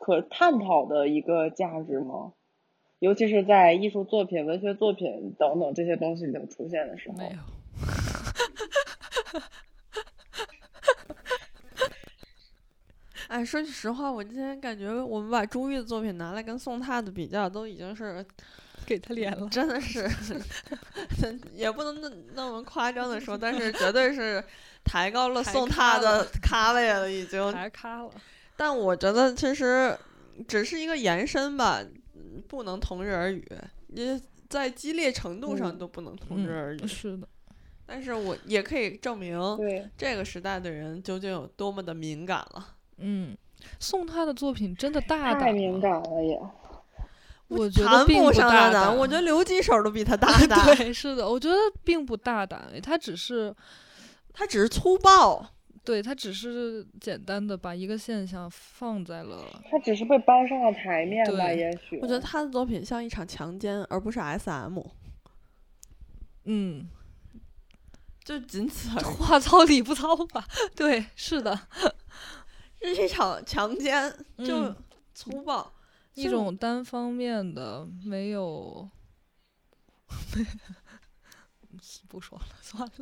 可探讨的一个价值吗？尤其是在艺术作品、文学作品等等这些东西里头出现的时候，没有。哎，说句实话，我今天感觉我们把朱玉的作品拿来跟宋拓的比较，都已经是给他脸了，真的是也不能那么夸张的说，但是绝对是抬高了宋拓的咖位了，已经抬咖了。但我觉得其实只是一个延伸吧，不能同日而语，也在激烈程度上都不能同日而语。是的。但是我也可以证明这个时代的人究竟有多么的敏感了。宋拓的作品真的大胆，太敏感了也。我觉得并不大胆，我觉得刘几手都比他大胆。对，是的，我觉得并不大胆，他只是粗暴。对，他只是简单的把一个现象放在了，他只是被搬上了台面吧，也许。我觉得他的作品像一场强奸，而不是 SM。就仅此而已，话糙理不糙吧？对，是的，这是一场强奸，就粗暴，一种单方面的，没有，不说了，算了。